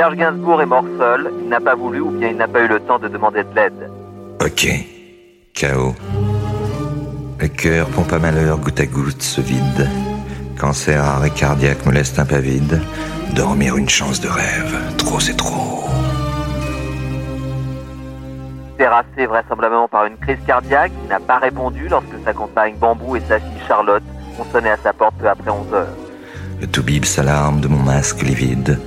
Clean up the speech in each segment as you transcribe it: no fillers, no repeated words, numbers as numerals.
Serge Gainsbourg est mort seul, il n'a pas voulu ou bien il n'a pas eu le temps de demander de l'aide. Ok. Chaos. Le cœur pompe à malheur, goutte à goutte, se vide. Cancer, arrêt cardiaque me laisse un pas vide. Dormir une chance de rêve, trop c'est trop. Terrassé vraisemblablement par une crise cardiaque, il n'a pas répondu lorsque sa compagne Bambou et sa fille Charlotte ont sonné à sa porte peu après 11 heures. Le toubib s'alarme de mon masque livide.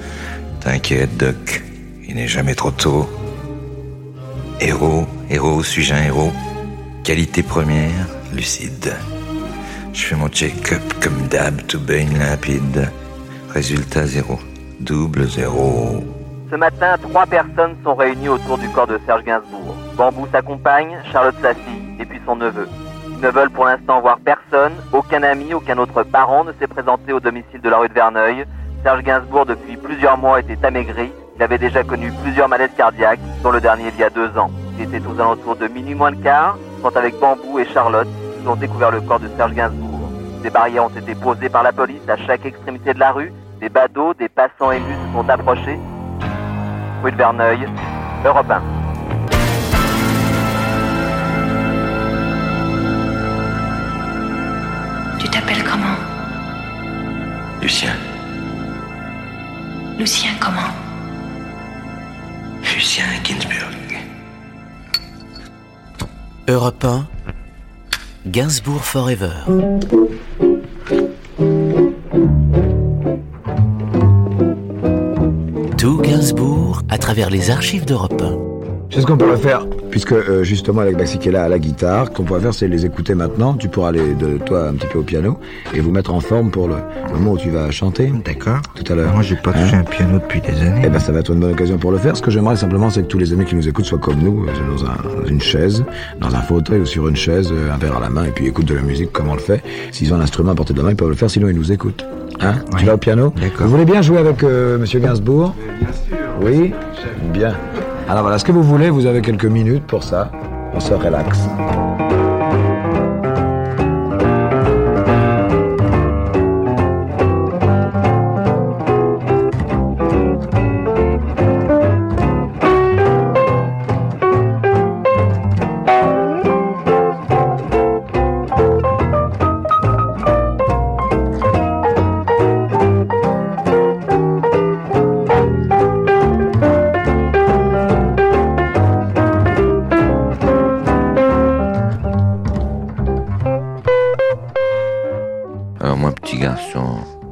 T'inquiète, Doc, il n'est jamais trop tôt. Héros, suis-je un héros? Qualité première, lucide. Je fais mon check-up comme d'hab, tout baigne limpide. Résultat 0, double 0. Ce matin, 3 personnes sont réunies autour du corps de Serge Gainsbourg. Bambou sa compagne, Charlotte sa fille, et puis son neveu. Ils ne veulent pour l'instant voir personne, aucun ami, aucun autre parent ne s'est présenté au domicile de la rue de Verneuil. Serge Gainsbourg, depuis plusieurs mois, était amaigri. Il avait déjà connu plusieurs malaises cardiaques, dont le dernier il y a 2 ans. Il était aux alentours de minuit moins le quart, quand avec Bambou et Charlotte, ils ont découvert le corps de Serge Gainsbourg. Des barrières ont été posées par la police à chaque extrémité de la rue. Des badauds, des passants émus se sont approchés. Rue de Verneuil, Europe 1. Tu t'appelles comment? Lucien. Lucien comment? Lucien Gainsbourg. Europe 1, Gainsbourg Forever. Tout Gainsbourg à travers les archives d'Europe 1. C'est ce qu'on pourrait faire, puisque justement avec Baxic est là à la guitare, qu'on pourrait faire c'est les écouter maintenant. Tu pourras aller de toi un petit peu au piano et vous mettre en forme pour le moment où tu vas chanter. D'accord. Tout à l'heure. Moi j'ai pas touché un piano depuis des années. Eh ben ça va être une bonne occasion pour le faire. Ce que j'aimerais simplement c'est que tous les amis qui nous écoutent soient comme nous, dans une chaise, dans un fauteuil ou sur une chaise, un verre à la main et puis écoutent de la musique comme on le fait. S'ils ont un instrument à portée de la main ils peuvent le faire, sinon ils nous écoutent. Hein? Oui. Tu vas au piano? D'accord. Vous voulez bien jouer avec Monsieur Gainsbourg? Bien sûr. Oui. Bien. Alors voilà, ce que vous voulez, vous avez quelques minutes pour ça. On se relaxe.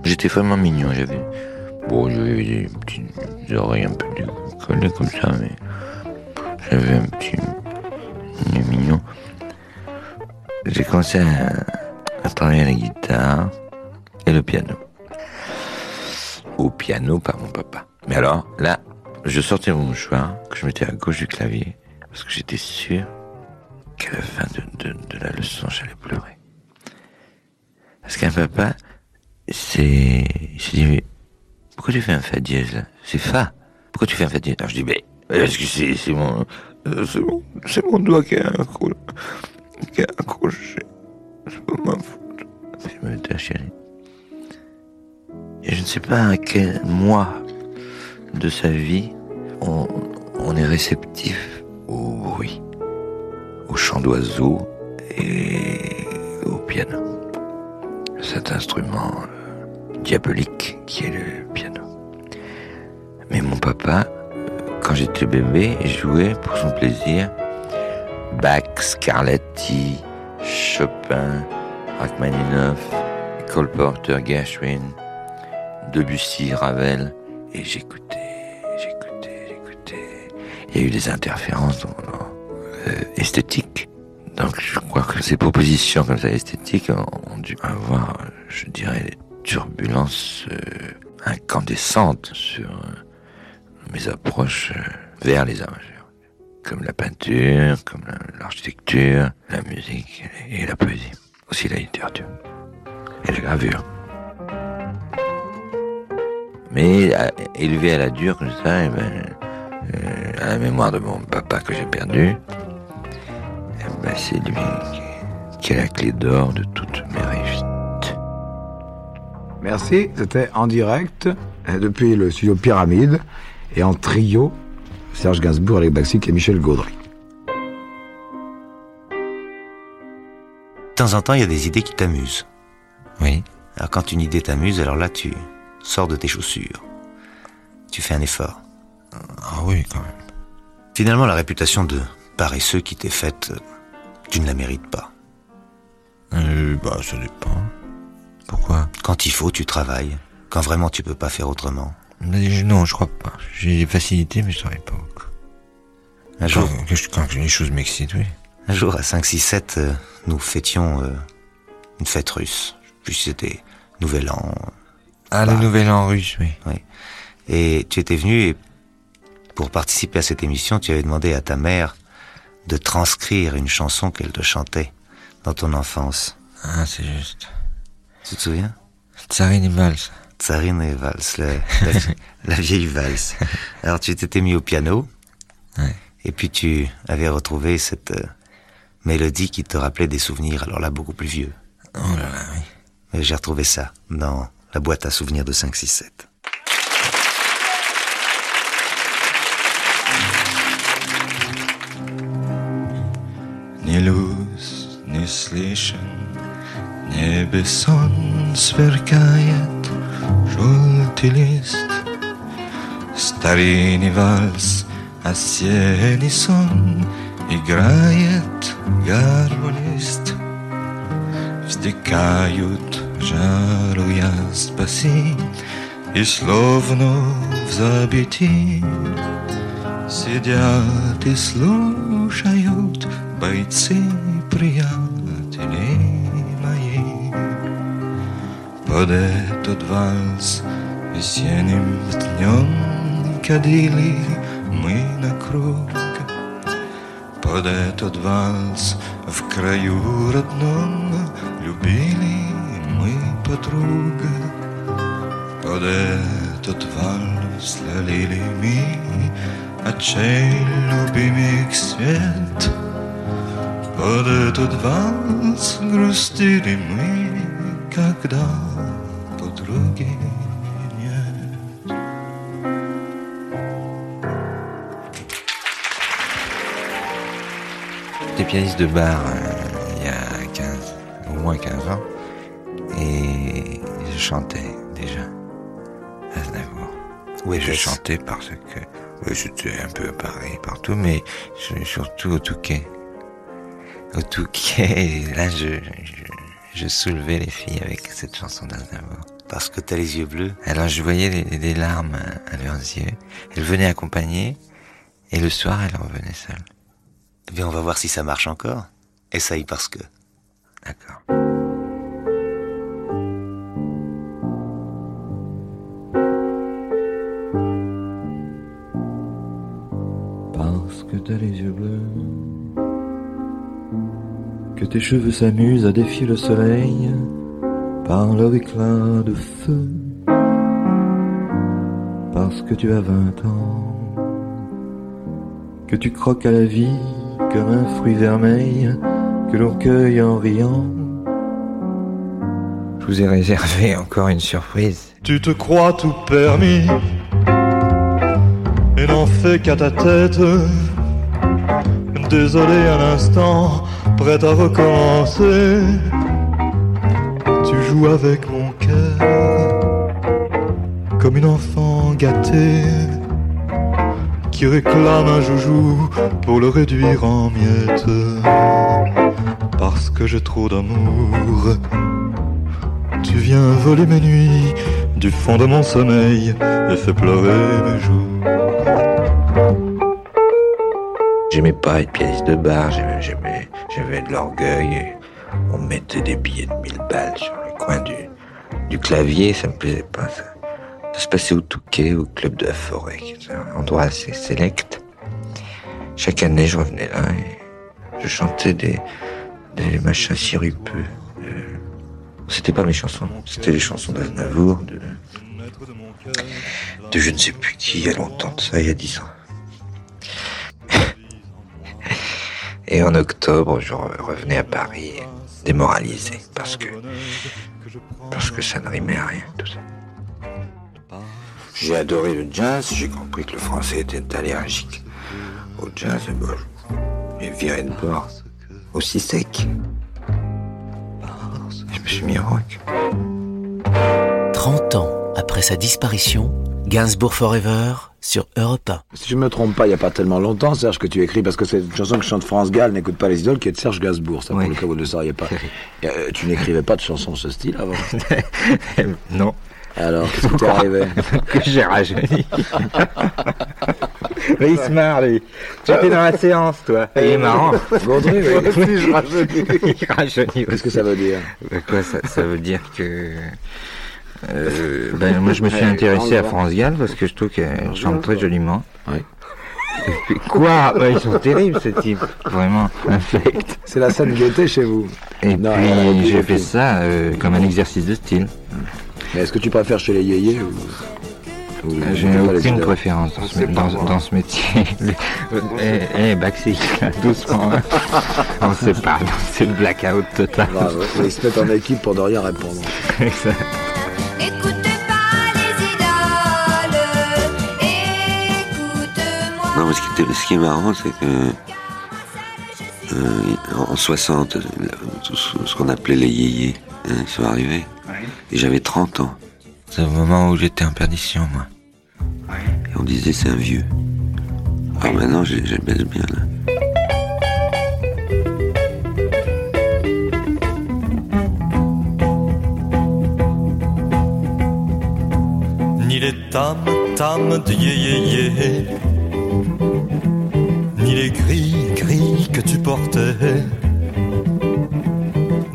C'était vraiment mignon, j'avais des petites oreilles un peu collées comme ça, mais j'avais un petit mignon. J'ai commencé à travailler la guitare et le piano. Au piano par mon papa. Mais alors, là, je sortais mon mouchoir, que je mettais à gauche du clavier, parce que j'étais sûr qu'à la fin de la leçon, j'allais pleurer. Parce qu'un papa... Il s'est dit, mais pourquoi tu fais un fa dièse là? C'est fa. Pourquoi tu fais un fa dièse? Alors je dis, mais parce que c'est mon doigt qui a accroché. C'est pas ma faute. Je me mettais à chialer. Et je ne sais pas à quel mois de sa vie on est réceptif au bruit, au chant d'oiseaux et au piano. Cet instrument diabolique qui est le piano. Mais mon papa, quand j'étais bébé, jouait pour son plaisir Bach, Scarlatti, Chopin, Rachmaninoff, Cole Porter, Gershwin, Debussy, Ravel, et j'écoutais. Il y a eu des interférences esthétiques. Donc je crois que ces propositions comme ça esthétiques ont dû avoir, je dirais, des turbulences incandescentes sur mes approches vers les arrangeurs, comme la peinture, comme l'architecture, la musique et la poésie, aussi la littérature et la gravure. Mais élevé à la dure comme ça, à la mémoire de mon papa que j'ai perdu. Ben c'est lui qui a la clé d'or de toutes mes réussites. Merci, c'était en direct depuis le studio Pyramide. et en trio, Serge Gainsbourg, Alec Baxic et Michel Gaudry. De temps en temps, il y a des idées qui t'amusent. Oui. Alors quand une idée t'amuse, alors là, tu sors de tes chaussures. Tu fais un effort. Ah oui, quand même. Finalement, la réputation de paresseux qui t'est faite, tu ne la mérites pas. Ça dépend. Pourquoi ? Quand il faut, tu travailles. Quand vraiment, tu peux pas faire autrement. Non, je crois pas. J'ai des facilités, mais je travaille pas beaucoup. Un jour... Quand les choses m'excitent, oui. Un jour, à 5-6-7, nous fêtions une fête russe. Puis c'était Nouvel An. Le Nouvel An russe, oui. Oui. Et tu étais venu, et pour participer à cette émission, tu avais demandé à ta mère de transcrire une chanson qu'elle te chantait dans ton enfance. Ah, c'est juste. Tu te souviens ? Tsarine et valse. Tsarine et valse, la vieille valse. Alors tu t'étais mis au piano, ouais. Et puis tu avais retrouvé cette mélodie qui te rappelait des souvenirs, alors là beaucoup plus vieux. Oh là là, oui. Mais j'ai retrouvé ça dans la boîte à souvenirs de 5-6-7. Нелюс не слышен, небе сон сверкает, желтый лист, старинный вальс, осенний сон играет гармонист, вздыхают, жалуя спаси, и словно в забытии сидят и слушают. Бойцы, приятели мои, под этот вальс весенним днем кадили мы на круг. Под этот вальс в краю родном любили мы подруга. Под этот вальс лолили мы отчей любимых свет. Под этот вальс грустили мы, когда подруги нет. J'étais pianiste de bar il y a 15, au moins 15 ans, et je chantais déjà à Aznavour. Oui, je chantais parce que c'était un peu à Paris, partout, mais surtout au Touquet. Au Touquet, là, je soulevais les filles avec cette chanson d'Aznavour. Parce que t'as les yeux bleus. Alors, je voyais des larmes à leurs yeux. Elles venaient accompagner, et le soir, elles revenaient seules. Eh bien, on va voir si ça marche encore. Essaye parce que... D'accord. Parce que t'as les yeux bleus, que tes cheveux s'amusent à défier le soleil par leur éclat de feu. Parce que tu as 20 ans, que tu croques à la vie comme un fruit vermeil que l'on cueille en riant. Je vous ai réservé encore une surprise. Tu te crois tout permis et n'en fais qu'à ta tête. Désolé un instant, prêt à recommencer. Tu joues avec mon cœur comme une enfant gâtée qui réclame un joujou pour le réduire en miettes. Parce que j'ai trop d'amour, tu viens voler mes nuits du fond de mon sommeil et fais pleurer mes jours. J'aimais pas être pianiste de bar, j'avais de l'orgueil. On mettait des billets de 1000 balles sur le coin du clavier, ça me plaisait pas. Ça se passait au Touquet, au club de la Forêt, qui est un endroit assez sélect. Chaque année, je revenais là et je chantais des machins sirupeux. C'était pas mes chansons, c'était les chansons d'Aznavour, de je ne sais plus qui, il y a longtemps, de ça, il y a 10 ans. Et en octobre, je revenais à Paris démoralisé parce que ça ne rimait à rien, tout ça. J'ai adoré le jazz, j'ai compris que le français était allergique au jazz, et bon, j'ai viré de bord aussi sec. Je me suis mis au rock. 30 ans après sa disparition, Gainsbourg Forever sur Europe 1. Si je ne me trompe pas, il n'y a pas tellement longtemps, Serge, que tu écris, parce que c'est une chanson que chante France Gall, N'écoute pas les idoles, qui est de Serge Gainsbourg. Ça, oui. Pour le cas où vous ne sauriez pas. Tu n'écrivais pas de chansons de ce style avant? Non. Alors, qu'est-ce qui t'est arrivé? Que j'ai rajeuni. Il se marre, lui. Tu étais dans la séance, toi. Il est marrant. Gondry, oui. Je rajeunis. Il rajeunit. Qu'est-ce que ça veut dire? Quoi, ça veut dire que... moi, je me suis intéressé à France Gall parce que je trouve qu'elle chante très joliment. Oui. Quoi? Ils sont terribles, ces types. Vraiment, infect. C'est la sainte gaieté chez vous. Et non, puis, j'ai fait ça comme un exercice de style. Mais est-ce que tu préfères chez les yéyés ou j'ai aucune préférence dans ce métier. Baxi, doucement. Hein. On ne sait pas, c'est le blackout total. Bravo. Ils se mettent en équipe pour ne rien répondre. N'écoutez pas les idoles, écoute-moi. Non, mais ce qui est marrant, c'est que en 60, ce qu'on appelait les yéyés, ils sont arrivés. Et j'avais 30 ans. C'est le moment où j'étais en perdition, moi. Et on disait, c'est un vieux. Alors maintenant, je baisse bien, là. Ni les tam-tam de yé-yé-yé, ni les gris-gris que tu portais,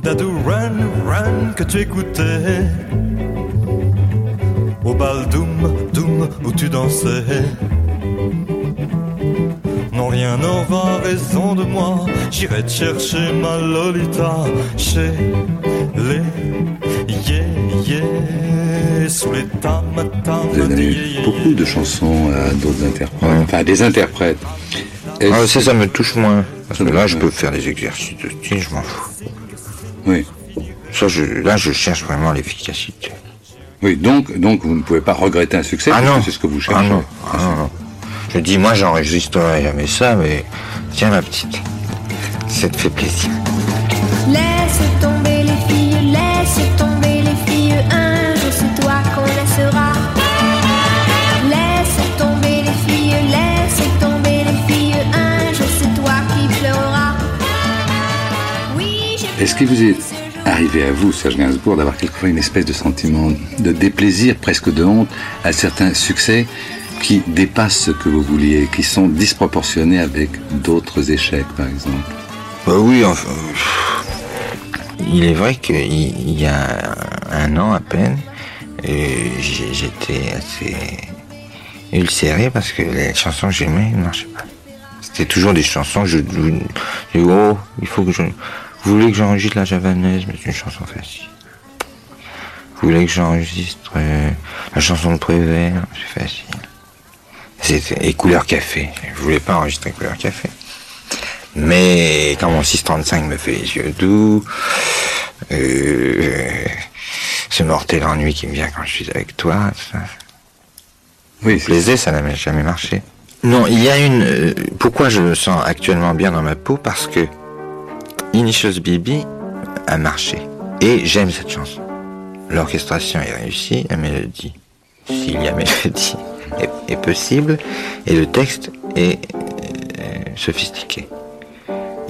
Dadou Run-Run que tu écoutais, au bal Doum-Doum où tu dansais. Non, rien n'aura raison de moi, j'irai te chercher ma Lolita chez les yé-yé, sous les tam-tam. Vous avez eu beaucoup de chansons à d'autres interprètes, enfin des interprètes. Ça me touche moins, parce que là je peux faire les exercices de style, je m'en fous. Oui. Ça, je cherche vraiment l'efficacité. Oui, donc vous ne pouvez pas regretter un succès, ah non. C'est ce que vous cherchez. Ah non. Je dis, moi, j'enregistrerai jamais ça, mais tiens, ma petite, ça te fait plaisir. Laisse tomber les filles, laisse tomber les filles, un jour c'est toi qu'on laissera. Laisse tomber les filles, laisse tomber les filles, un jour c'est toi qui pleureras. Est-ce qu'il vous est arrivé à vous, Serge Gainsbourg, d'avoir quelquefois une espèce de sentiment de déplaisir, presque de honte, à certains succès qui dépassent ce que vous vouliez, qui sont disproportionnés avec d'autres échecs, par exemple? Bah oui, enfin... Il est vrai qu'il y a un an à peine, j'étais assez ulcéré parce que les chansons que j'aimais ne marchaient pas. C'était toujours des chansons que je oh, il faut que je... Vous voulez que j'enregistre la javanaise, mais c'est une chanson facile. Vous voulez que j'enregistre la chanson de Prévert, c'est facile. Et Couleur Café, je voulais pas enregistrer Couleur Café. Mais quand mon 635 me fait les yeux doux, ce mortel ennui qui me vient quand je suis avec toi, ça... Oui, ça plaisait, ça n'a jamais marché. Non, il y a une... Pourquoi je me sens actuellement bien dans ma peau? Parce que Initious Bibi a marché. Et j'aime cette chanson. L'orchestration est réussie, la mélodie, s'il y a mélodie, est possible, et le texte est sophistiqué.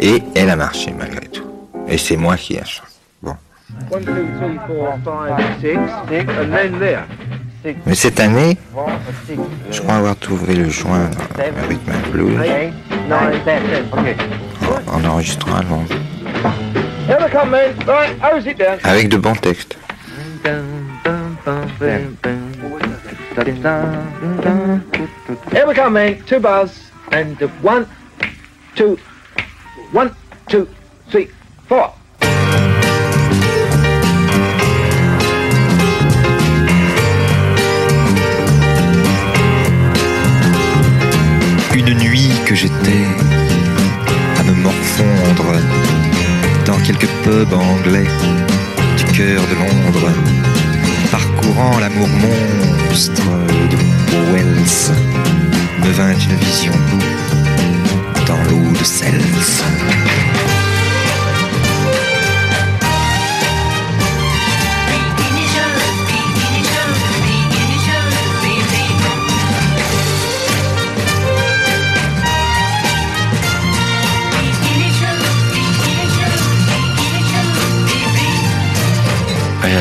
Et elle a marché malgré tout. Et c'est moi qui la chante. Bon. Mais cette année, je crois avoir trouvé le joint dans le rythme blues en enregistrant à Londres. Avec de bons textes. Here we come, man. Two bars and one, two, three, four. Une nuit que j'étais à me morfondre dans quelques pubs anglais du cœur de Londres. parcourant l'amour monstre de Wells, devint une vision dans l'eau de Self.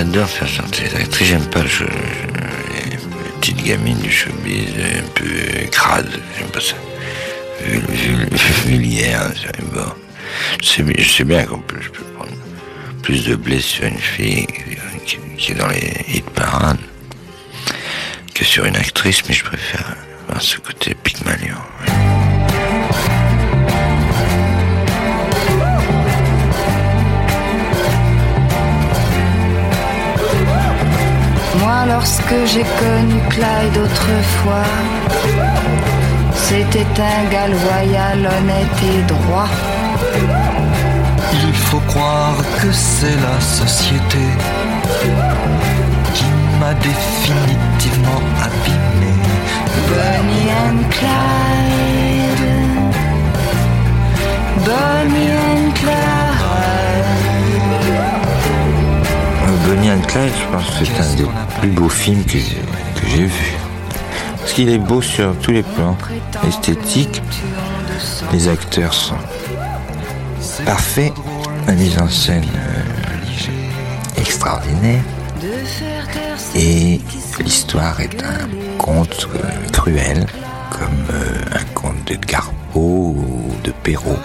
J'adore faire chanter les actrices, j'aime pas les petites gamines du showbiz, un peu crades, j'aime pas ça. Vulgaire, j'aime pas. Je sais bien qu'en plus je peux prendre plus de blé sur une fille qui est dans les hit parades que sur une actrice, mais je préfère avoir ce côté Pygmalion. Moi, lorsque j'ai connu Clyde autrefois, c'était un gars loyal, honnête et droit. Il faut croire que c'est la société qui m'a définitivement abîmé. Bonnie and Clyde, Bonnie and Clyde. Bonnie and Clyde, je pense que c'est un des plus beaux films que j'ai vu. Parce qu'il est beau sur tous les plans, esthétique, les acteurs sont parfaits, la mise en scène extraordinaire, et l'histoire est un conte cruel, comme un conte d'Edgar Poe ou de Perrault.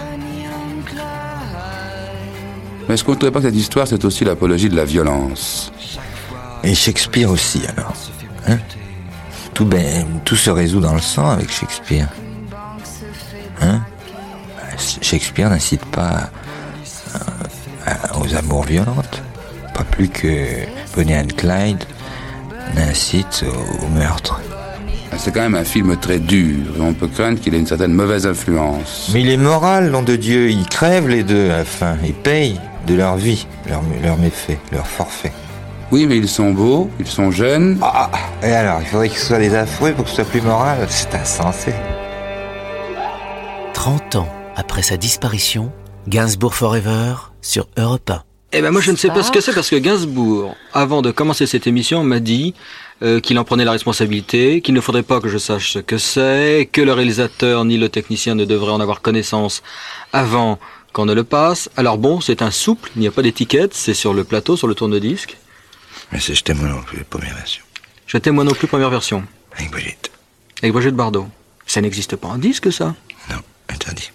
Mais est-ce qu'on ne trouve pas que cette histoire, c'est aussi l'apologie de la violence ? Et Shakespeare aussi, alors, hein ? Tout se résout dans le sang avec Shakespeare. Hein ? Shakespeare n'incite pas aux amours violentes, pas plus que Bonnie and Clyde n'incite au meurtre. C'est quand même un film très dur, on peut craindre qu'il ait une certaine mauvaise influence. Mais il est moral, nom de Dieu, ils crèvent les deux à la fin, ils payent de leur vie, leur méfait, leur forfait. Oui, mais ils sont beaux, ils sont jeunes. Ah, et alors, il faudrait qu'ils soient des affreux pour que ce soit plus moral. C'est insensé. 30 ans après sa disparition, Gainsbourg Forever sur Europe 1. Eh ben moi, je ne sais pas ce que c'est, parce que Gainsbourg, avant de commencer cette émission, m'a dit qu'il en prenait la responsabilité, qu'il ne faudrait pas que je sache ce que c'est, que le réalisateur ni le technicien ne devraient en avoir connaissance avant qu'on ne le passe. Alors bon, c'est un souple, il n'y a pas d'étiquette, c'est sur le plateau, sur le tourne-disque. Mais c'est J'étais moi non plus, première version. J'étais moi non plus, première version. Avec Brigitte. Avec Brigitte Bardot. Ça n'existe pas en disque, ça ? Non, interdit.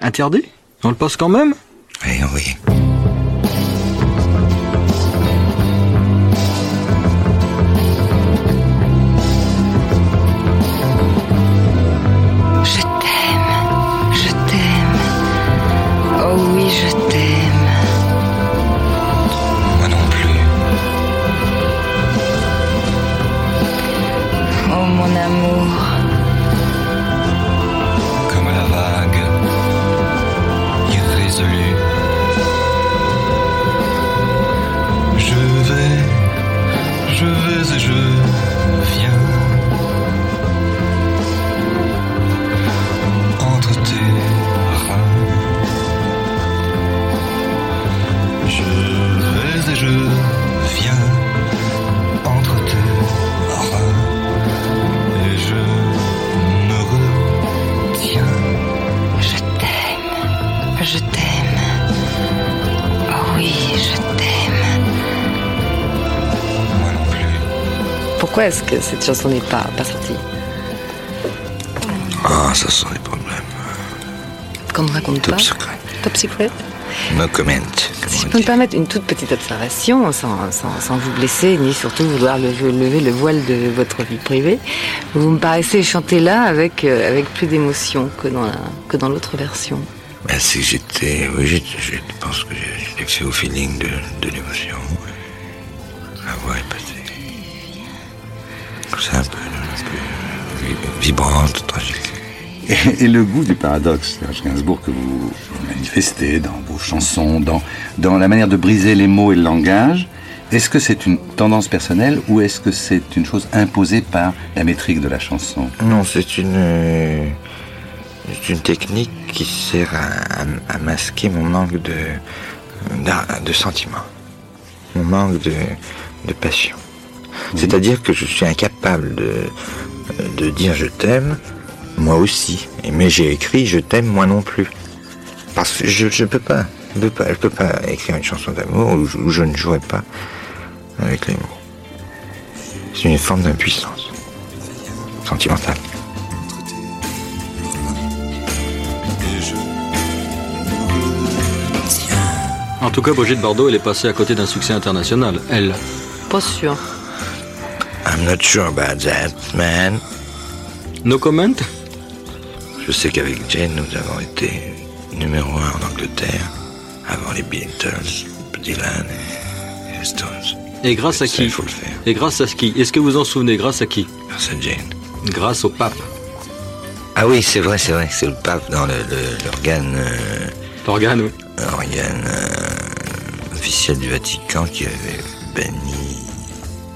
Interdit ? On le passe quand même ? Allez, envoyez. Je t'aime. Oh oui, je t'aime. Mon amour, comme la vague irrésolue, je vais et je viens entre tes reins, je vais et je viens entre tes reins. Je me retiens. Je t'aime, je t'aime. Oh oui, je t'aime. Moi non plus. Pourquoi est-ce que cette chanson n'est pas sortie ? Ah, ça sent des problèmes. Qu'on ne raconte pas. Top secret. Top secret ? No comment. Si je peux me permettre une toute petite observation, sans vous blesser, ni surtout vouloir lever le voile de votre vie privée, vous me paraissez chanter là avec plus d'émotion que dans l'autre version. Ben, si j'étais... Oui, je pense que j'ai accès au feeling de l'émotion. La voix est passée. C'est un peu vibrante, tragique. Et le goût du paradoxe, Serge Gainsbourg, que vous manifestez dans vos chansons, dans la manière de briser les mots et le langage, Est-ce que c'est une tendance personnelle ou est-ce que c'est une chose imposée par la métrique de la chanson ? Non, c'est une technique qui sert à masquer mon manque de sentiment, mon manque de passion. Oui. C'est-à-dire que je suis incapable de dire je t'aime, moi aussi. Mais j'ai écrit je t'aime, moi non plus. Parce que je peux pas écrire une chanson d'amour où je ne jouerai pas avec les mots. C'est une forme d'impuissance sentimentale. En tout cas, Brigitte Bardot, elle est passée à côté d'un succès international, elle. Pas sûr. I'm not sure about that, man. No comment? Je sais qu'avec Jane, nous avons été numéro 1 en Angleterre, avant les Beatles, Dylan et Stones. Et grâce à qui? Il faut le faire. Et grâce à qui? Est-ce que vous en souvenez? Grâce à qui? Grâce à Jane. Grâce au pape. Ah oui, c'est vrai, c'est le pape dans l'organe... L'organe, oui. L'organe officiel du Vatican qui avait banni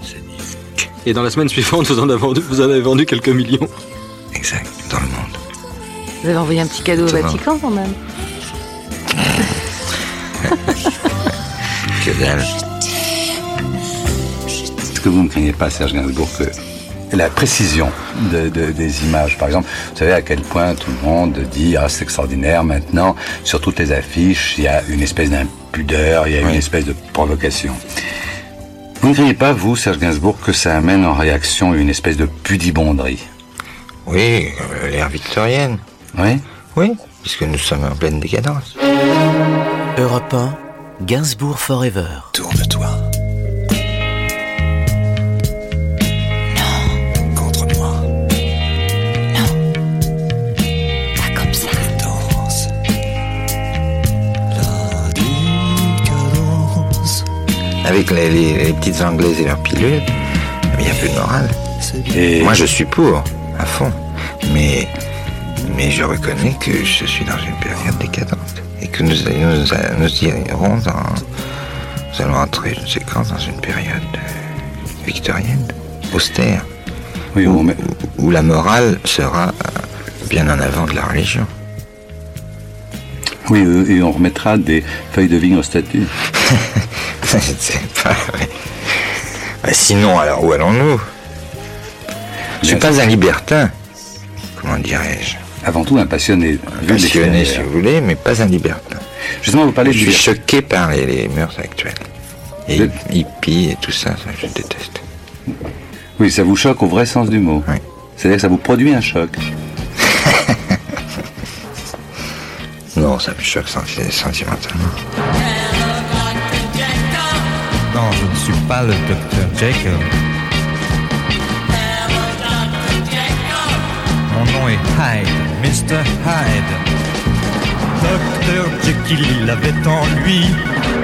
Sadiq. Et dans la semaine suivante, vous en avez vendu quelques millions. Exact, dans le monde. Vous avez envoyé un petit cadeau au Vatican quand même. Que dalle. Est-ce que vous ne craignez pas, Serge Gainsbourg, que la précision des images, par exemple, vous savez à quel point tout le monde dit « Ah, c'est extraordinaire, maintenant, sur toutes les affiches, il y a une espèce d'impudeur, il y a une espèce de provocation. » Vous ne craignez pas, vous, Serge Gainsbourg, que ça amène en réaction une espèce de pudibonderie? Oui, l'ère victorienne. Oui. Oui, puisque nous sommes en pleine décadence. Europe 1, Gainsbourg Forever. Tourne-toi. Non. Contre moi. Non. Pas comme ça. Danse. La décadence. Avec les petites anglaises et leurs pilules, il n'y a plus de morale. Et moi, je suis pour, à fond. Mais je reconnais que je suis dans une période décadente et que nous allons entrer, je ne sais quand, dans une période victorienne, austère, oui, où la morale sera bien en avant de la religion. Oui, et on remettra des feuilles de vigne aux statues. Je ne sais pas, mais... Sinon, alors où allons-nous ? Je ne suis pas un libertin, comment dirais-je ? Avant tout un passionné si vous voulez, mais pas un libertin. Justement, vous parlez de... Je suis choqué par les mœurs actuelles. Et hippie et tout ça, je déteste. Oui, ça vous choque au vrai sens du mot. Oui. C'est-à-dire que ça vous produit un choc. Non, ça me choque sentimentalement. Non, je ne suis pas le docteur Jekyll. Mon nom est Hyde, Mr. Hyde. Docteur Jekyll, il avait en lui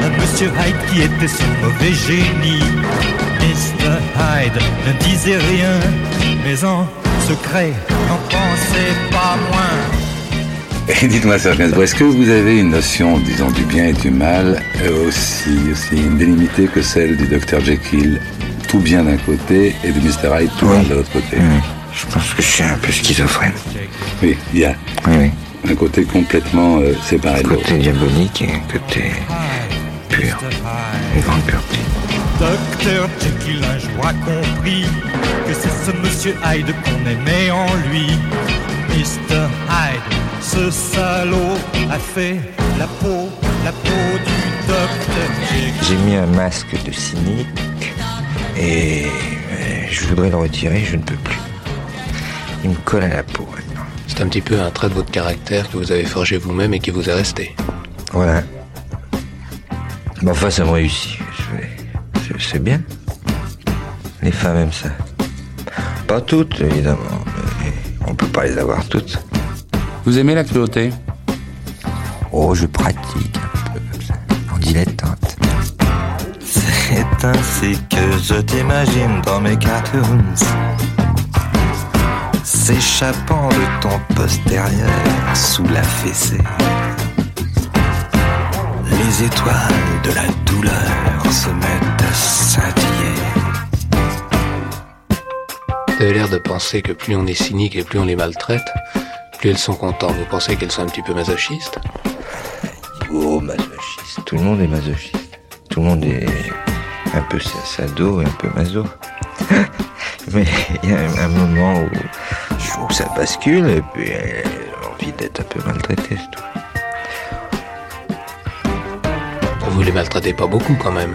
un monsieur Hyde qui était son mauvais génie. Mr. Hyde ne disait rien, mais en secret, n'en pensait pas moins. Et dites-moi, Serge Gainsbourg, est-ce que vous avez une notion, disons, du bien et du mal, aussi délimitée que celle du docteur Jekyll, tout bien d'un côté, et de Mr. Hyde, tout mal de l'autre côté? Oui. Je pense que je suis un peu schizophrène. Oui, il y a un côté complètement séparé de l'autre. Un côté diabolique et un côté pur. Une grande pureté. Docteur Jekyll, un jour a compris que c'est ce monsieur Hyde qu'on aimait en lui. Mr. Hyde, ce salaud a fait la peau du docteur Jekyll. J'ai mis un masque de cynique et je voudrais le retirer, je ne peux plus. Il me colle à la peau maintenant. C'est un petit peu un trait de votre caractère que vous avez forgé vous-même et qui vous est resté. Voilà. Bon, enfin, ça me réussit. Je sais bien. Les femmes aiment ça. Pas toutes, évidemment. On peut pas les avoir toutes. Vous aimez la cruauté ? Oh, je pratique un peu comme ça. En dilettante. C'est ainsi que je t'imagine dans mes cartoons. S'échappant de ton postérieur sous la fessée. les étoiles de la douleur se mettent à scintiller. Vous avez l'air de penser que plus on est cynique et plus on les maltraite, plus elles sont contentes. Vous pensez qu'elles sont un petit peu masochistes ? Oh, masochiste. Tout le monde est masochiste. Tout le monde est un peu sado et un peu maso. Mais il y a un moment où ça bascule et puis envie d'être un peu maltraité, c'est tout. Vous les maltraitez pas beaucoup quand même.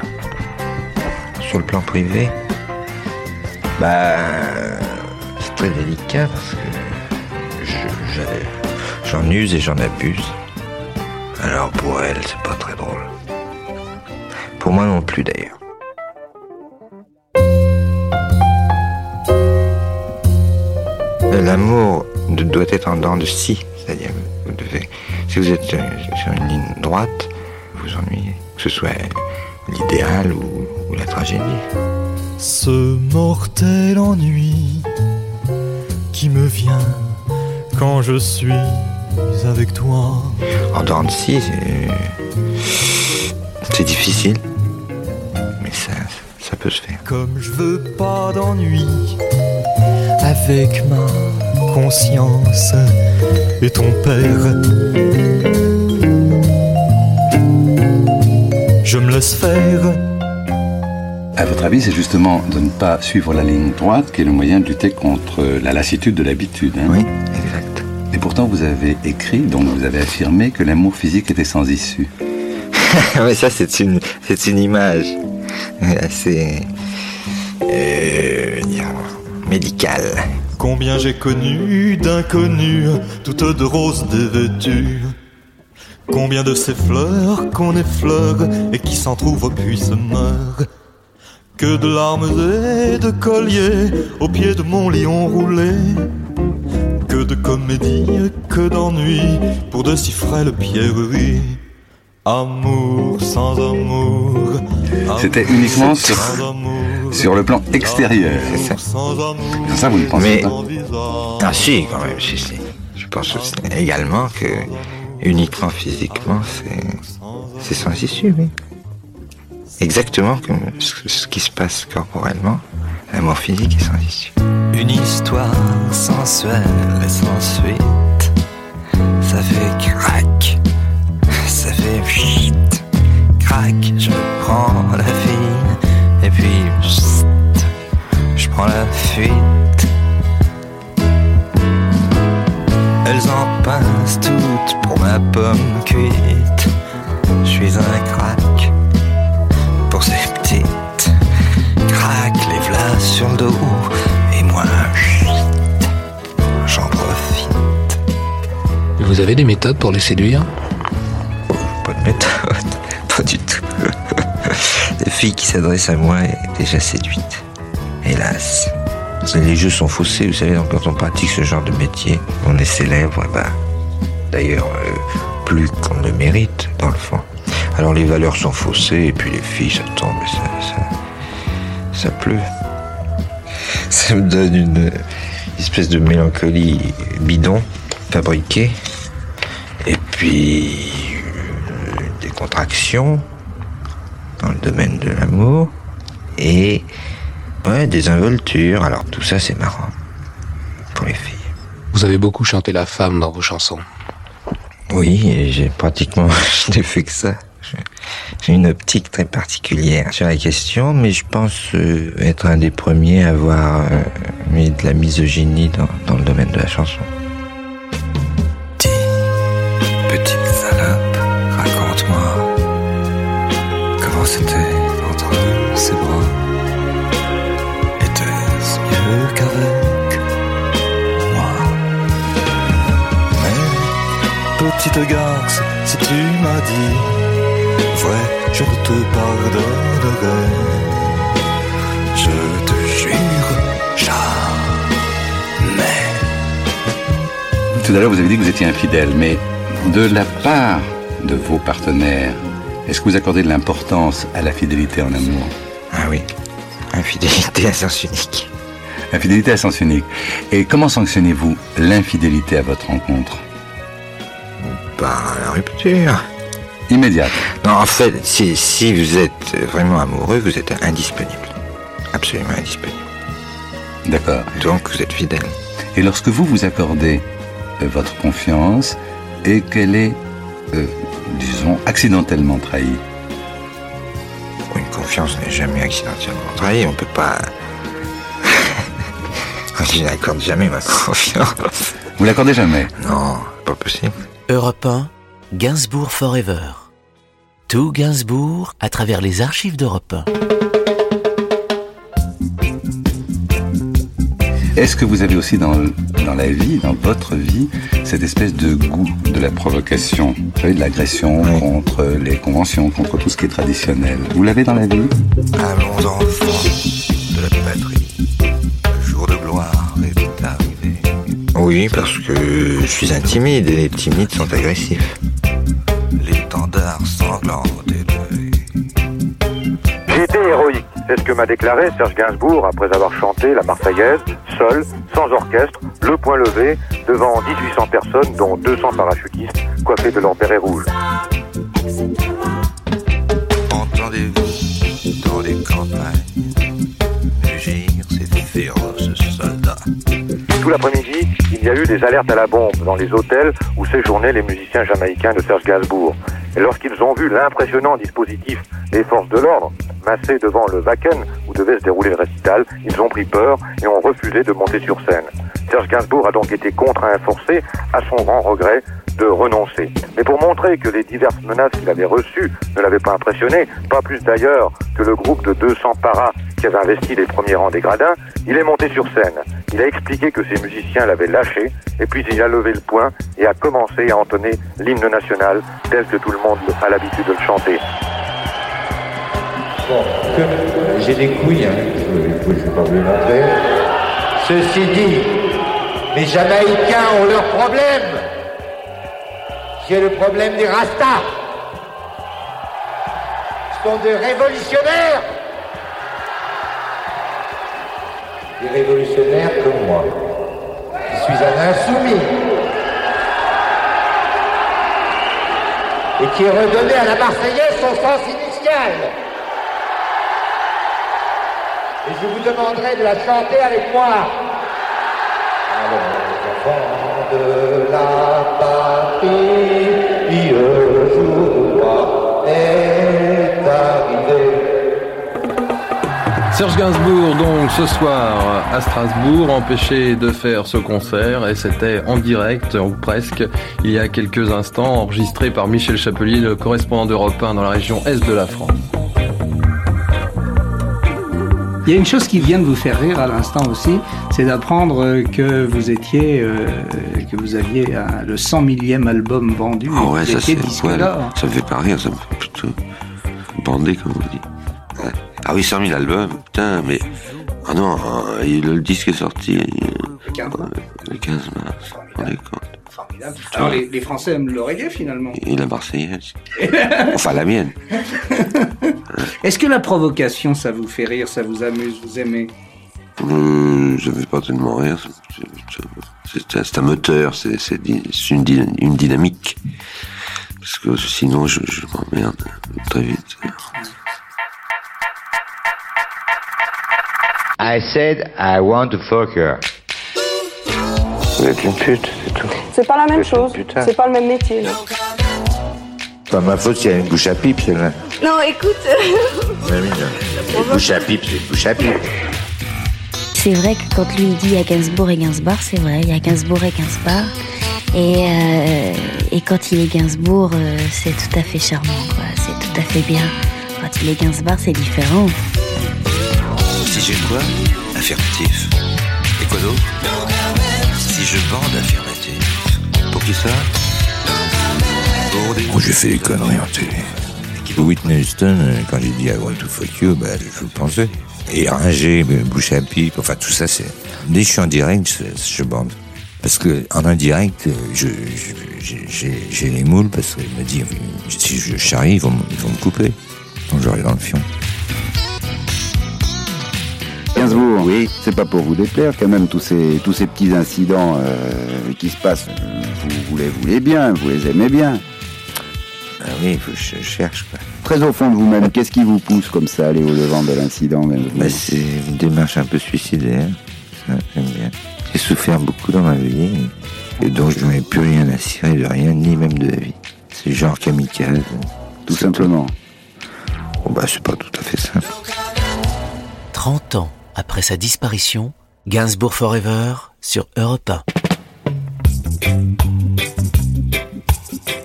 Sur le plan privé, c'est très délicat parce que j'en use et j'en abuse. Alors pour elle, c'est pas très drôle. Pour moi non plus d'ailleurs. L'amour doit être en dents de scie, c'est-à-dire vous devez, si vous êtes sur une ligne droite, vous ennuyez, que ce soit l'idéal ou la tragédie. Ce mortel ennui qui me vient quand je suis avec toi. En dents de scie, c'est difficile, mais ça peut se faire. Comme je veux pas d'ennui avec ma conscience et ton père, je me laisse faire. À votre avis, c'est justement de ne pas suivre la ligne droite qui est le moyen de lutter contre la lassitude de l'habitude, hein ? Oui, exact. Et pourtant, vous avez écrit, donc vous avez affirmé que l'amour physique était sans issue. Mais ça, c'est une image assez médicale. Combien j'ai connu d'inconnus, toutes de roses dévêtues. Combien de ces fleurs qu'on effleure et qui s'entr'ouvrent puis se meurent. Que de larmes et de colliers au pied de mon lit ont roulé. Que de comédies, que d'ennuis pour de si frêles pierreries. Amour sans amour. C'était uniquement sur le plan extérieur. C'est ça. Dans ça, vous ne pensez pas. Ah si, quand même, si. Je pense également que uniquement physiquement, c'est sans issue, oui. Exactement comme ce qui se passe corporellement, l'amour physique est sans issue. Une histoire sensuelle et sans suite, ça fait crac, ça fait pchit, crac, je prends la fille, et puis pchit, je prends la fuite. Elles en pincent toutes pour ma pomme cuite. Je suis un crack pour ces petites. Crac, les v'là sur le dos. Et moi, chut, j'en profite. Vous avez des méthodes pour les séduire ? Pas de méthode, pas du tout. La fille qui s'adresse à moi est déjà séduite. Hélas. Les jeux sont faussés, vous savez, donc quand on pratique ce genre de métier, on est célèbre, d'ailleurs, plus qu'on ne le mérite, dans le fond. Alors les valeurs sont faussées, et puis les filles, ça tombe, et ça pleut. Ça me donne une espèce de mélancolie bidon, fabriquée, et puis des contractions dans le domaine de l'amour, et... ouais, des involtures, alors tout ça c'est marrant pour les filles. Vous avez beaucoup chanté la femme dans vos chansons. Oui, et je n'ai fait que ça. J'ai une optique très particulière sur la question, mais je pense être un des premiers à avoir mis de la misogynie dans le domaine de la chanson. Dis, petite salope, raconte-moi comment c'était entre ses bras. Qu'avec moi. Mais, petite garce, si tu m'as dit vrai, je te pardonnerai. Je te jure jamais. Tout à l'heure, vous avez dit que vous étiez infidèle, mais de la part de vos partenaires, est-ce que vous accordez de l'importance à la fidélité en amour ? Ah oui, infidélité à sens unique. Infidélité à sens unique. Et comment sanctionnez-vous l'infidélité à votre rencontre ? Par la rupture. immédiate. Non, en fait, si vous êtes vraiment amoureux, vous êtes indisponible. Absolument indisponible. D'accord. Donc vous êtes fidèle. Et lorsque vous accordez votre confiance et qu'elle est, disons, accidentellement trahie. Une confiance n'est jamais accidentellement trahie, on ne peut pas... Je n'accorde jamais ma confiance. Vous l'accordez jamais? Non, pas possible. Europe 1, Gainsbourg Forever. Tout Gainsbourg à travers les archives d'Europe 1. Est-ce que vous avez aussi dans la vie, dans votre vie, cette espèce de goût de la provocation, de l'agression contre les conventions, contre tout ce qui est traditionnel? Vous l'avez dans la vie? Allons enfants de la patrie, le jour de gloire est arrivé. Oui, parce que je suis un timide et les timides sont agressifs. L'étendard sanglant est J'ai été héroïque. C'est ce que m'a déclaré Serge Gainsbourg après avoir chanté la Marseillaise, seul, sans orchestre, le poing levé, devant 1800 personnes, dont 200 parachutistes, coiffés de leur béret rouge. Entendez-vous dans les campagnes mugir ces féroces soldats? Tout l'après-midi, il y a eu des alertes à la bombe dans les hôtels où séjournaient les musiciens jamaïcains de Serge Gainsbourg. Et lorsqu'ils ont vu l'impressionnant dispositif des forces de l'ordre massées devant le Wacken où devait se dérouler le récital, ils ont pris peur et ont refusé de monter sur scène. Serge Gainsbourg a donc été contraint et forcé, à son grand regret, de renoncer. Mais pour montrer que les diverses menaces qu'il avait reçues ne l'avaient pas impressionné, pas plus d'ailleurs que le groupe de 200 paras qui avait investi les premiers rangs des gradins, il est monté sur scène. Il a expliqué que ses musiciens l'avaient lâché, et puis il a levé le poing et a commencé à entonner l'hymne national tel que tout le monde a l'habitude de le chanter. Bon, j'ai des couilles, hein. Je ne vais pas vous les montrer. Ceci dit, les Jamaïcains ont leur problème. C'est le problème des Rastas. Ce sont des révolutionnaires. Des révolutionnaires comme moi. Je suis un insoumis. Et qui est redonné à la Marseillaise son sens initial. Et je vous demanderai de la chanter avec moi. Alors, les enfants de la patrie, le jour est arrivé. Serge Gainsbourg, donc, ce soir, à Strasbourg, empêché de faire ce concert, et c'était en direct, ou presque, il y a quelques instants, enregistré par Michel Chapelier, le correspondant d'Europe 1 dans la région Est de la France. Il y a une chose qui vient de vous faire rire à l'instant aussi, c'est d'apprendre que vous aviez le 100 000e album vendu. Ah ouais, ça c'est voilà, ça me fait pas rire, ça me fait plutôt bander, comme on dit. Ah oui, 100 000 albums, putain, mais... Ah non, le disque est sorti... Le 15 mars, on est compte. Formidable. Alors les Français aiment le reggae, finalement. Et la Marseillaise. Enfin, la mienne. Est-ce que la provocation, ça vous fait rire, ça vous amuse, vous aimez? Ça ne fait pas tellement rire. C'est un moteur, c'est une dynamique. Parce que sinon, je m'emmerde très vite. I said I want to fuck her. Vous êtes une pute, c'est tout. C'est pas la même chose, c'est pas le même métier. C'est pas ma faute s'il y a une bouche à pipe, celle-là. Non, écoute. Une bouche à pipe, c'est une bouche à pipe. C'est vrai que quand lui dit il y a Gainsbourg et Gainsbourg, c'est vrai, il y a Gainsbourg et Gainsbourg. Et quand il est Gainsbourg, c'est tout à fait charmant, quoi. C'est tout à fait bien. Quand il est Gainsbourg, c'est différent. Si j'ai quoi? Affirmatif. Et quoi d'autre? Si je bande, affirmatif. Pour qui ça? Pour des... Oh, j'ai fait des conneries en télé. Whitney Houston, quand j'ai dit I want to fuck you, bah, je le pensais. Et Ringer, bouche à pipe, enfin tout ça, c'est... Dès que je suis en direct, je bande. Parce que en indirect, j'ai les moules, parce qu'ils me disent si je charrie, ils vont me couper. Donc j'aurai dans le fion. Gainsbourg, oui, c'est pas pour vous déplaire quand même, tous ces petits incidents qui se passent, vous les voulez bien, vous les aimez bien. Ah oui, il faut que je cherche, quoi. Très au fond de vous-même, qu'est-ce qui vous pousse comme ça à aller au devant de l'incident, même vous ? C'est une démarche un peu suicidaire, ça, j'aime bien. J'ai souffert beaucoup dans ma vie, et donc je n'en ai plus rien à cirer de rien, ni même de la vie. C'est genre kamikaze. Tout simplement. Bon, bah, c'est pas tout à fait simple. 30 ans après sa disparition, Gainsbourg Forever sur Europe 1.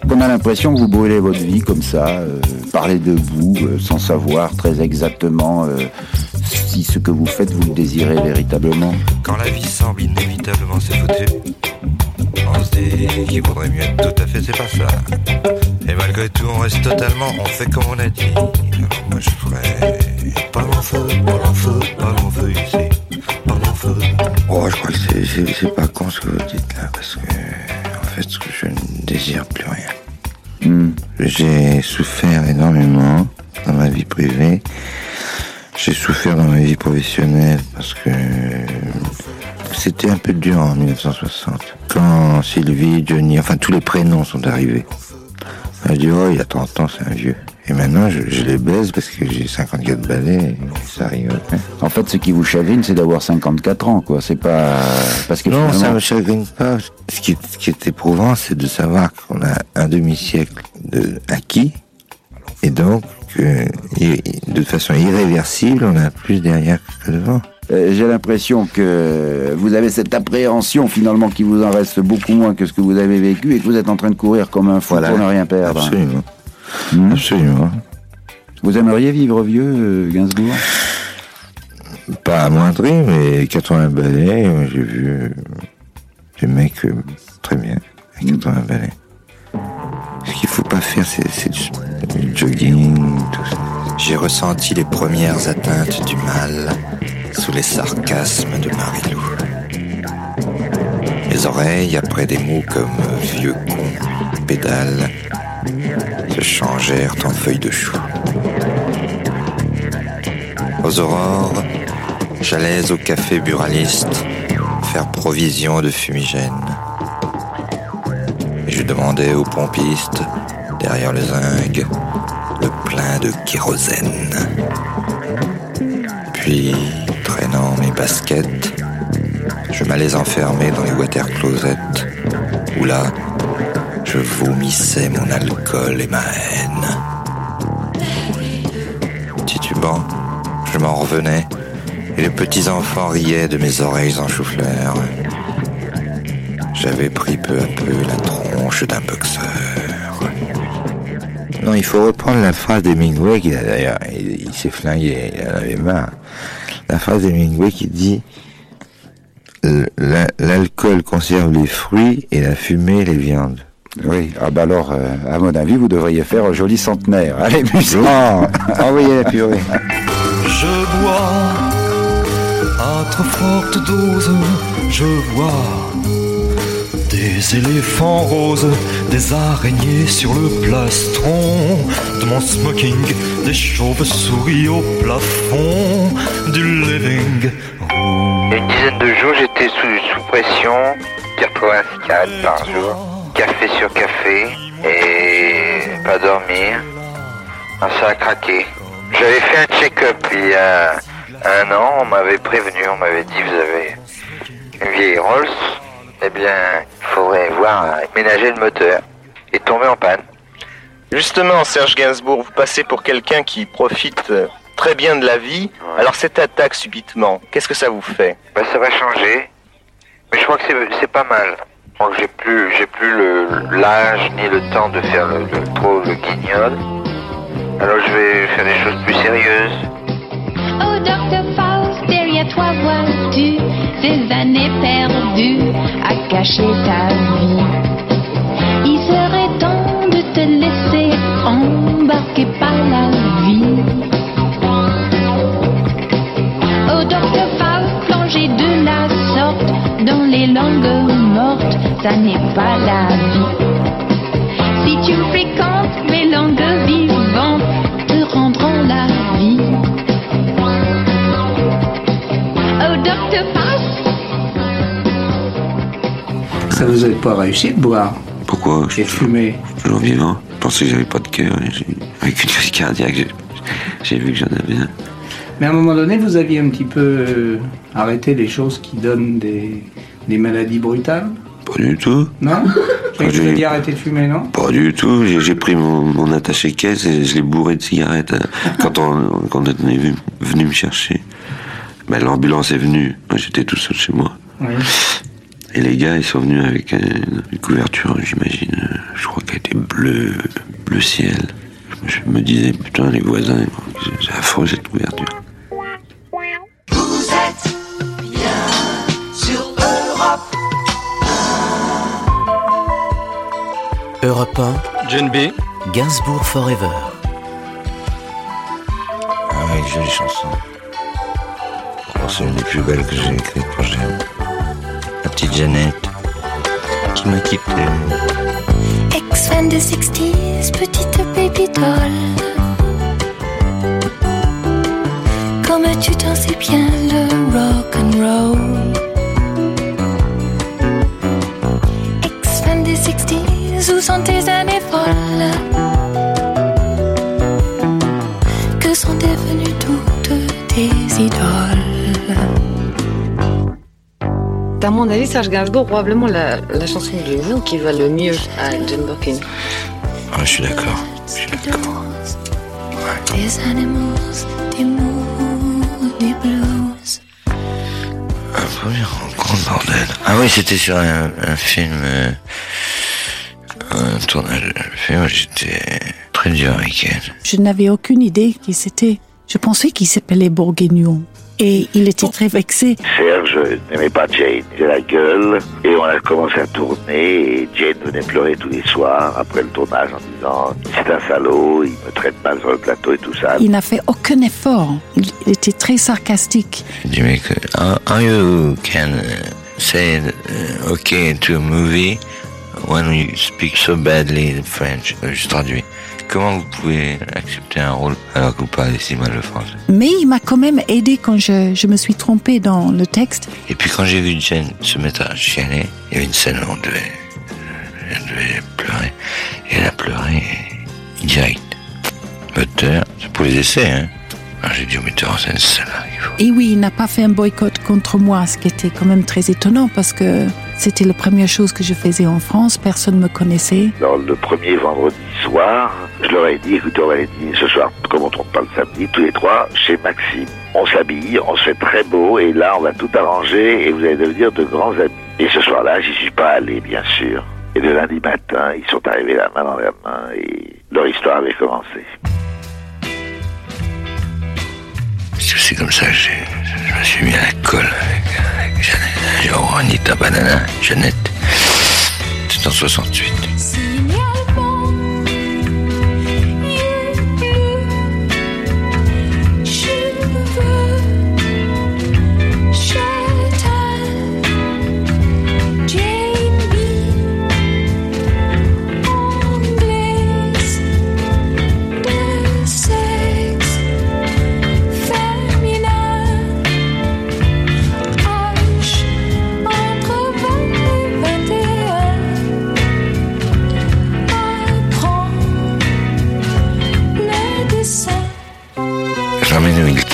On a l'impression que vous brûlez votre vie comme ça, parler de vous, sans savoir très exactement si ce que vous faites vous le désirez véritablement. Quand la vie semble inévitablement s'effondrer, on se dit qu'il vaudrait mieux être tout à fait, c'est pas ça. Et malgré tout, on reste totalement, on fait comme on a dit. Alors moi je ferais pas l'en feu ici, pas l'en feu. Oh, je crois que c'est pas con ce que vous dites là, parce que en fait, je ne désire plus rien. J'ai souffert énormément dans ma vie privée. J'ai souffert dans ma vie professionnelle parce que c'était un peu dur en 1960. Quand Sylvie, Johnny, enfin tous les prénoms sont arrivés. On a dit, oh, il y a 30 ans, c'est un vieux. Et maintenant, je les baise parce que j'ai 54 balais, ça rigole. En fait, ce qui vous chagrine, c'est d'avoir 54 ans, quoi. C'est pas... parce que non, ça me chagrine pas. Ce qui est éprouvant, c'est de savoir qu'on a un demi-siècle acquis, et donc, de façon irréversible, on a plus derrière que devant. J'ai l'impression que vous avez cette appréhension finalement qu'il vous en reste beaucoup moins que ce que vous avez vécu et que vous êtes en train de courir comme un fou pour ne rien perdre. Absolument. Absolument. Vous aimeriez vivre vieux, Gainsbourg ? Pas amoindri, mais 80 balais, j'ai vu des mecs très bien, à 80 balais. Ce qu'il faut pas faire, c'est du jogging, tout ça. J'ai ressenti les premières atteintes du mal sous les sarcasmes de Marilou. Mes oreilles, après des mots comme vieux con, pédale, se changèrent en feuilles de chou. Aux aurores, j'allais au café buraliste faire provision de fumigène. Et je demandais aux pompistes, derrière le zinc, le plein de kérosène. Puis, traînant mes baskets, je m'allais enfermer dans les water closets, où là, je vomissais mon alcool et ma haine. Titubant, je m'en revenais, et les petits enfants riaient de mes oreilles en chou-fleur. J'avais pris peu à peu la tronche d'un boxeur. Non, il faut reprendre la phrase d'Hemingway, qui d'ailleurs, il s'est flingué, il en avait marre. La phrase d'Hemingway qui dit l'alcool conserve les fruits et la fumée les viandes. Oui, ah bah alors, à mon avis, vous devriez faire un joli centenaire. Allez, puissant. Envoyez la purée. Je bois à trop forte dose, je vois des éléphants roses, des araignées sur le plastron de mon smoking, des chauves-souris au plafond du living room. Une dizaine de jours, j'étais sous pression, 86 cigarettes par jour. Café sur café, et pas dormir, ça a craqué. J'avais fait un check-up il y a un an, on m'avait prévenu, on m'avait dit vous avez une vieille Rolls, eh bien, il faudrait voir ménager le moteur et tomber en panne. Justement, Serge Gainsbourg, vous passez pour quelqu'un qui profite très bien de la vie, alors cette attaque subitement, qu'est-ce que ça vous fait ? Bah, ça va changer, mais je crois que c'est pas mal. Bon, j'ai plus l'âge ni le temps de faire le guignol. Alors je vais faire des choses plus sérieuses. Oh, Dr. Faust, derrière toi vois-tu ces années perdues à cacher ta vie. Il serait temps de te laisser embarquer par la vie. Oh, Dr. Faust, plongé de la sorte dans les langues mortes. Ça n'est pas la vie. Si tu me fréquentes, mes langues vivantes te rendront la vie. Oh, Dr. Faust. Ça vous aide pas réussi de boire. Pourquoi ? Et de fumer. Toujours vivant. pensé que j'avais pas de cœur. Avec une crise cardiaque, j'ai vu que j'en avais un. Mais à un moment donné, vous aviez un petit peu arrêté les choses qui donnent des maladies brutales? Pas du tout. Non? Vous aviez arrêté de fumer, non? Pas du tout. J'ai pris mon attaché-caisse et je l'ai bourré de cigarettes quand on est venu me chercher. Ben, l'ambulance est venue. Moi, j'étais tout seul chez moi. Oui. Et les gars, ils sont venus avec une couverture, j'imagine, je crois qu'elle était bleu ciel. Je me disais, putain, les voisins, c'est affreux cette couverture. Vous êtes bien sur Europe 1. Europe 1. John B. Gainsbourg Forever. Ah ouais, jolie chanson. Oh, c'est une des plus belles que j'ai écrites pour Jeanne. La petite Jeannette qui m'a quitté. Ex-fan de 60s, petite baby doll. Comme tu dansais bien le rock'n'roll. Ex-fan des 60s, où sont tes années folles? Que sont devenues toutes tes idoles? À mon avis, Serge Gainsbourg, probablement la chanson du monde qui va le mieux à John Birkin. Ah, je suis d'accord. Ouais. Des animaux, des mots, des blues. Ah, première rencontre, bordel. Ah oui, c'était sur un film, un tournage de film. J'étais très dur avec elle. Je n'avais aucune idée qui c'était. Je pensais qu'il s'appelait Bourguignon. Et il était très vexé. Serge n'aimait pas Jane, il avait la gueule. Et on a commencé à tourner et Jane venait pleurer tous les soirs après le tournage en disant « c'est un salaud, il me traite mal sur le plateau et tout ça ». Il n'a fait aucun effort, il était très sarcastique. Je dis « mec, how you can say okay to a movie when you speak so badly French ?» Je traduis. Comment vous pouvez accepter un rôle alors que vous parlez si mal le français? Mais il m'a quand même aidé quand je me suis trompée dans le texte. Et puis quand j'ai vu Jane se mettre à chialer, il y avait une scène où elle devait pleurer. Et elle a pleuré direct. Metteur, c'est pour les essais, hein. Alors j'ai dit au metteur en scène, c'est celle-là qu'il faut. Et oui, il n'a pas fait un boycott contre moi, ce qui était quand même très étonnant parce que c'était la première chose que je faisais en France, personne ne me connaissait. Alors, le premier vendredi soir, je leur ai dit, écoutez, on va aller dîner ce soir, comme on ne tourne pas le samedi, tous les trois, chez Maxime. On s'habille, on se fait très beau, et là, on va tout arranger, et vous allez devenir de grands amis. Et ce soir-là, j'y suis pas allé, bien sûr. Et le lundi matin, ils sont arrivés la main dans la main, et leur histoire avait commencé. C'est comme ça que je me suis mis à la colle avec Jeannette. Oh, Anita Banana, Jeannette. C'était en 68.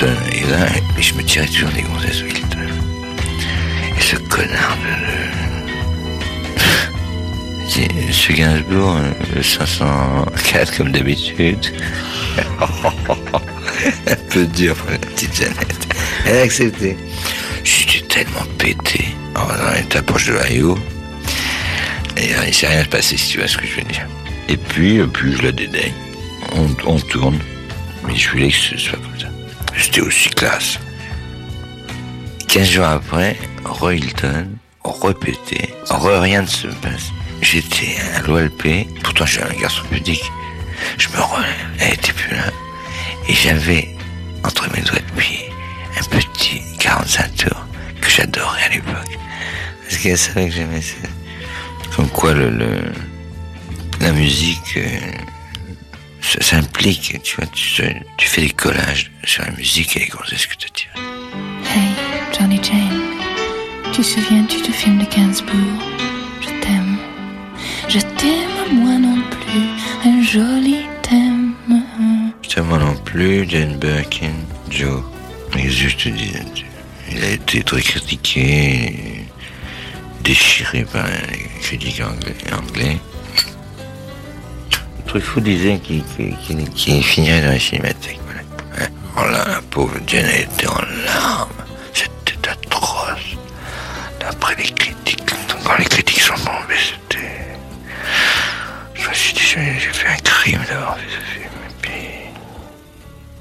Et là, je me tirais toujours des gonzesses Wilton. Et ce connard de... ce Gainsbourg, le 504 comme d'habitude. Un peu dur pour la petite Jeannette. Elle a accepté. J'étais tellement pété. Alors, on est à Poche de l'Aïo. Et il ne s'est rien passé, si tu vois ce que je veux dire. Et puis je la dédaigne. On tourne. Mais je voulais que ce soit comme ça. J'étais aussi classe. 15 jours après, Hilton, repété, rien ne se passe. J'étais à l'OLP, pourtant je suis un garçon pudique. Je me relève, elle était plus là. Et j'avais, entre mes doigts de pied, un petit 45 tours que j'adorais à l'époque. Parce qu'elle savait que j'aimais ça. Comme quoi la musique... Ça implique, tu vois, tu fais des collages sur la musique et les gonzesses que tu tires. Hey, Johnny Jane, tu te souviens-tu du film de Gainsbourg? Je t'aime. Je t'aime, moi non plus. Un jour, Jane Birkin, Joe. Qu'est-ce que je te dis? Il a été très critiqué, déchiré par les critiques anglais. Le truc fou disait qu'il finirait dans les cinématiques. Voilà. Oh là, la pauvre Jane a été en larmes. C'était atroce. D'après les critiques, quand les critiques sont tombées, c'était... Je me suis dit, j'ai fait un crime d'avoir fait ce film.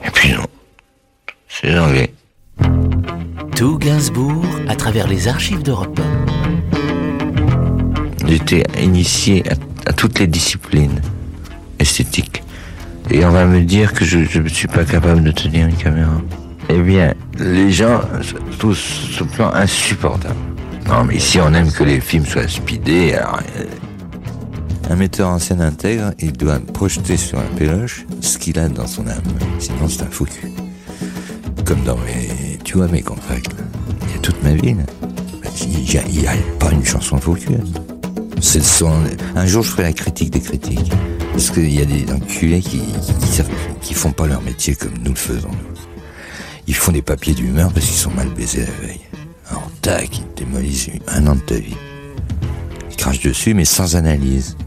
Et puis non. C'est anglais. Tout Gainsbourg à travers les archives d'Europe. J'étais initié à toutes les disciplines esthétiques. Et on va me dire que je ne suis pas capable de tenir une caméra. Eh bien, les gens trouvent ce plan insupportable. Non, mais ici, on aime que les films soient speedés. Alors... Un metteur en scène intègre, il doit projeter sur la péloche ce qu'il a dans son âme. Sinon, c'est un foutu. Comme dans mes... Tu vois, mes contacts, il y a toute ma vie, là. Il n'y a pas une chanson foutue. Un jour, je ferai la critique des critiques. Parce qu'il y a des enculés qui font pas leur métier comme nous le faisons. Ils font des papiers d'humeur parce qu'ils sont mal baisés la veille. Alors, tac, ils démolissent un an de ta vie. Ils crachent dessus, mais sans analyse.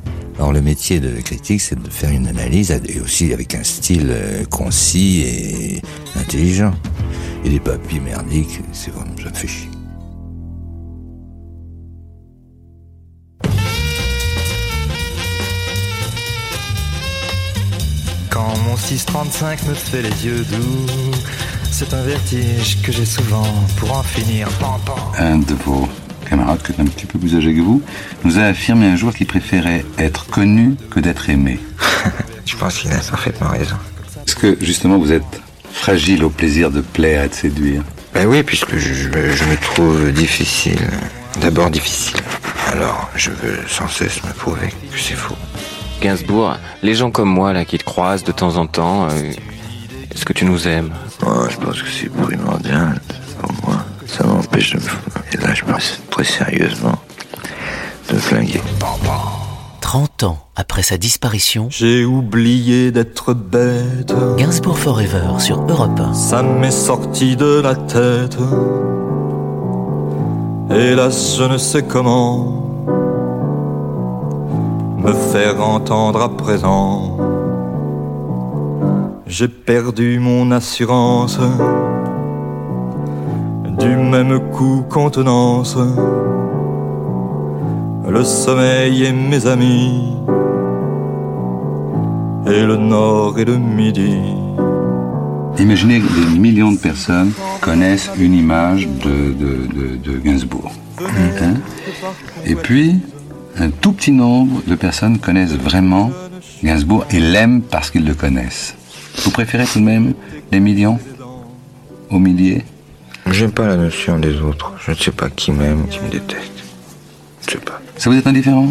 Or, le métier de critique, c'est de faire une analyse, et aussi avec un style concis et intelligent. Et des papiers merdiques, c'est vraiment, ça me fait chier. Quand mon 635 me fait les yeux doux, c'est un vertige que j'ai souvent pour en finir. Un de vos camarade qui est un petit peu plus âgé que vous, nous a affirmé un jour qu'il préférait être connu que d'être aimé. Je pense qu'il a parfaitement raison. Est-ce que, justement, vous êtes fragile au plaisir de plaire et de séduire? Ben oui, puisque je me trouve difficile. D'abord difficile. Alors, je veux sans cesse me prouver que c'est faux. Gainsbourg, les gens comme moi, là, qui te croisent de temps en temps, est-ce que tu nous aimes? Oh, je pense que c'est primordial pour moi. Ça m'empêche de me... Et là, je pense très sérieusement de flinguer. 30 ans après sa disparition, j'ai oublié d'être bête. Gainsbourg Forever sur Europe 1. Ça m'est sorti de la tête. Hélas, je ne sais comment me faire entendre à présent. J'ai perdu mon assurance. Du même coup contenance, le sommeil et mes amis, et le nord et le midi. Imaginez que des millions de personnes connaissent une image de Gainsbourg. Hein? Et puis, un tout petit nombre de personnes connaissent vraiment Gainsbourg et l'aiment parce qu'ils le connaissent. Vous préférez tout de même les millions aux milliers? J'aime pas la notion des autres. Je ne sais pas qui m'aime, qui me déteste. Je ne sais pas. Ça vous est indifférent ?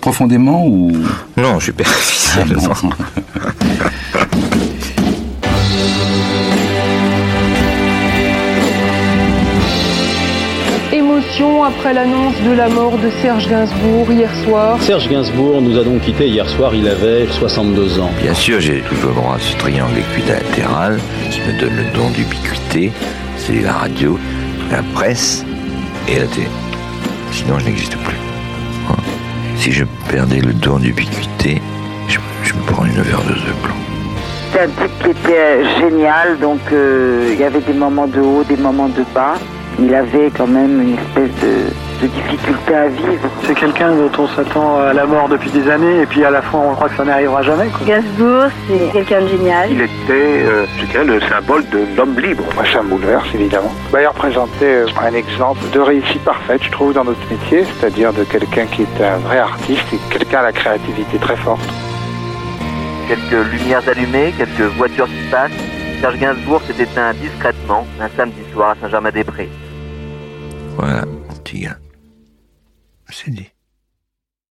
Profondément ou... Non, je suis superficiel. Ah, bon. Émotion après l'annonce de la mort de Serge Gainsbourg hier soir. Serge Gainsbourg nous a donc quittés hier soir, il avait 62 ans. Bien sûr, j'ai toujours droit à ce triangle équilatéral qui me donne le don d'ubiquité. C'est la radio, la presse et la télé. Sinon, je n'existe plus. Hein? Si je perdais le don d'ubiquité, je me prends une overdose de plomb. C'était un truc qui était génial, donc il y avait des moments de haut, des moments de bas. Il avait quand même une espèce de difficulté à vivre. C'est quelqu'un dont on s'attend à la mort depuis des années et puis à la fois on croit que ça n'arrivera jamais. Gainsbourg, c'est quelqu'un de génial. Il était, je dirais, le symbole de l'homme libre. Ça me bouleverse, évidemment. Il représentait un exemple de réussite parfaite, je trouve, dans notre métier, c'est-à-dire de quelqu'un qui est un vrai artiste et quelqu'un à la créativité très forte. Quelques lumières allumées, quelques voitures qui passent. Serge Gainsbourg s'est éteint discrètement un samedi soir à Saint-Germain-des-Prés. Voilà, mon petit gars. C'est dit.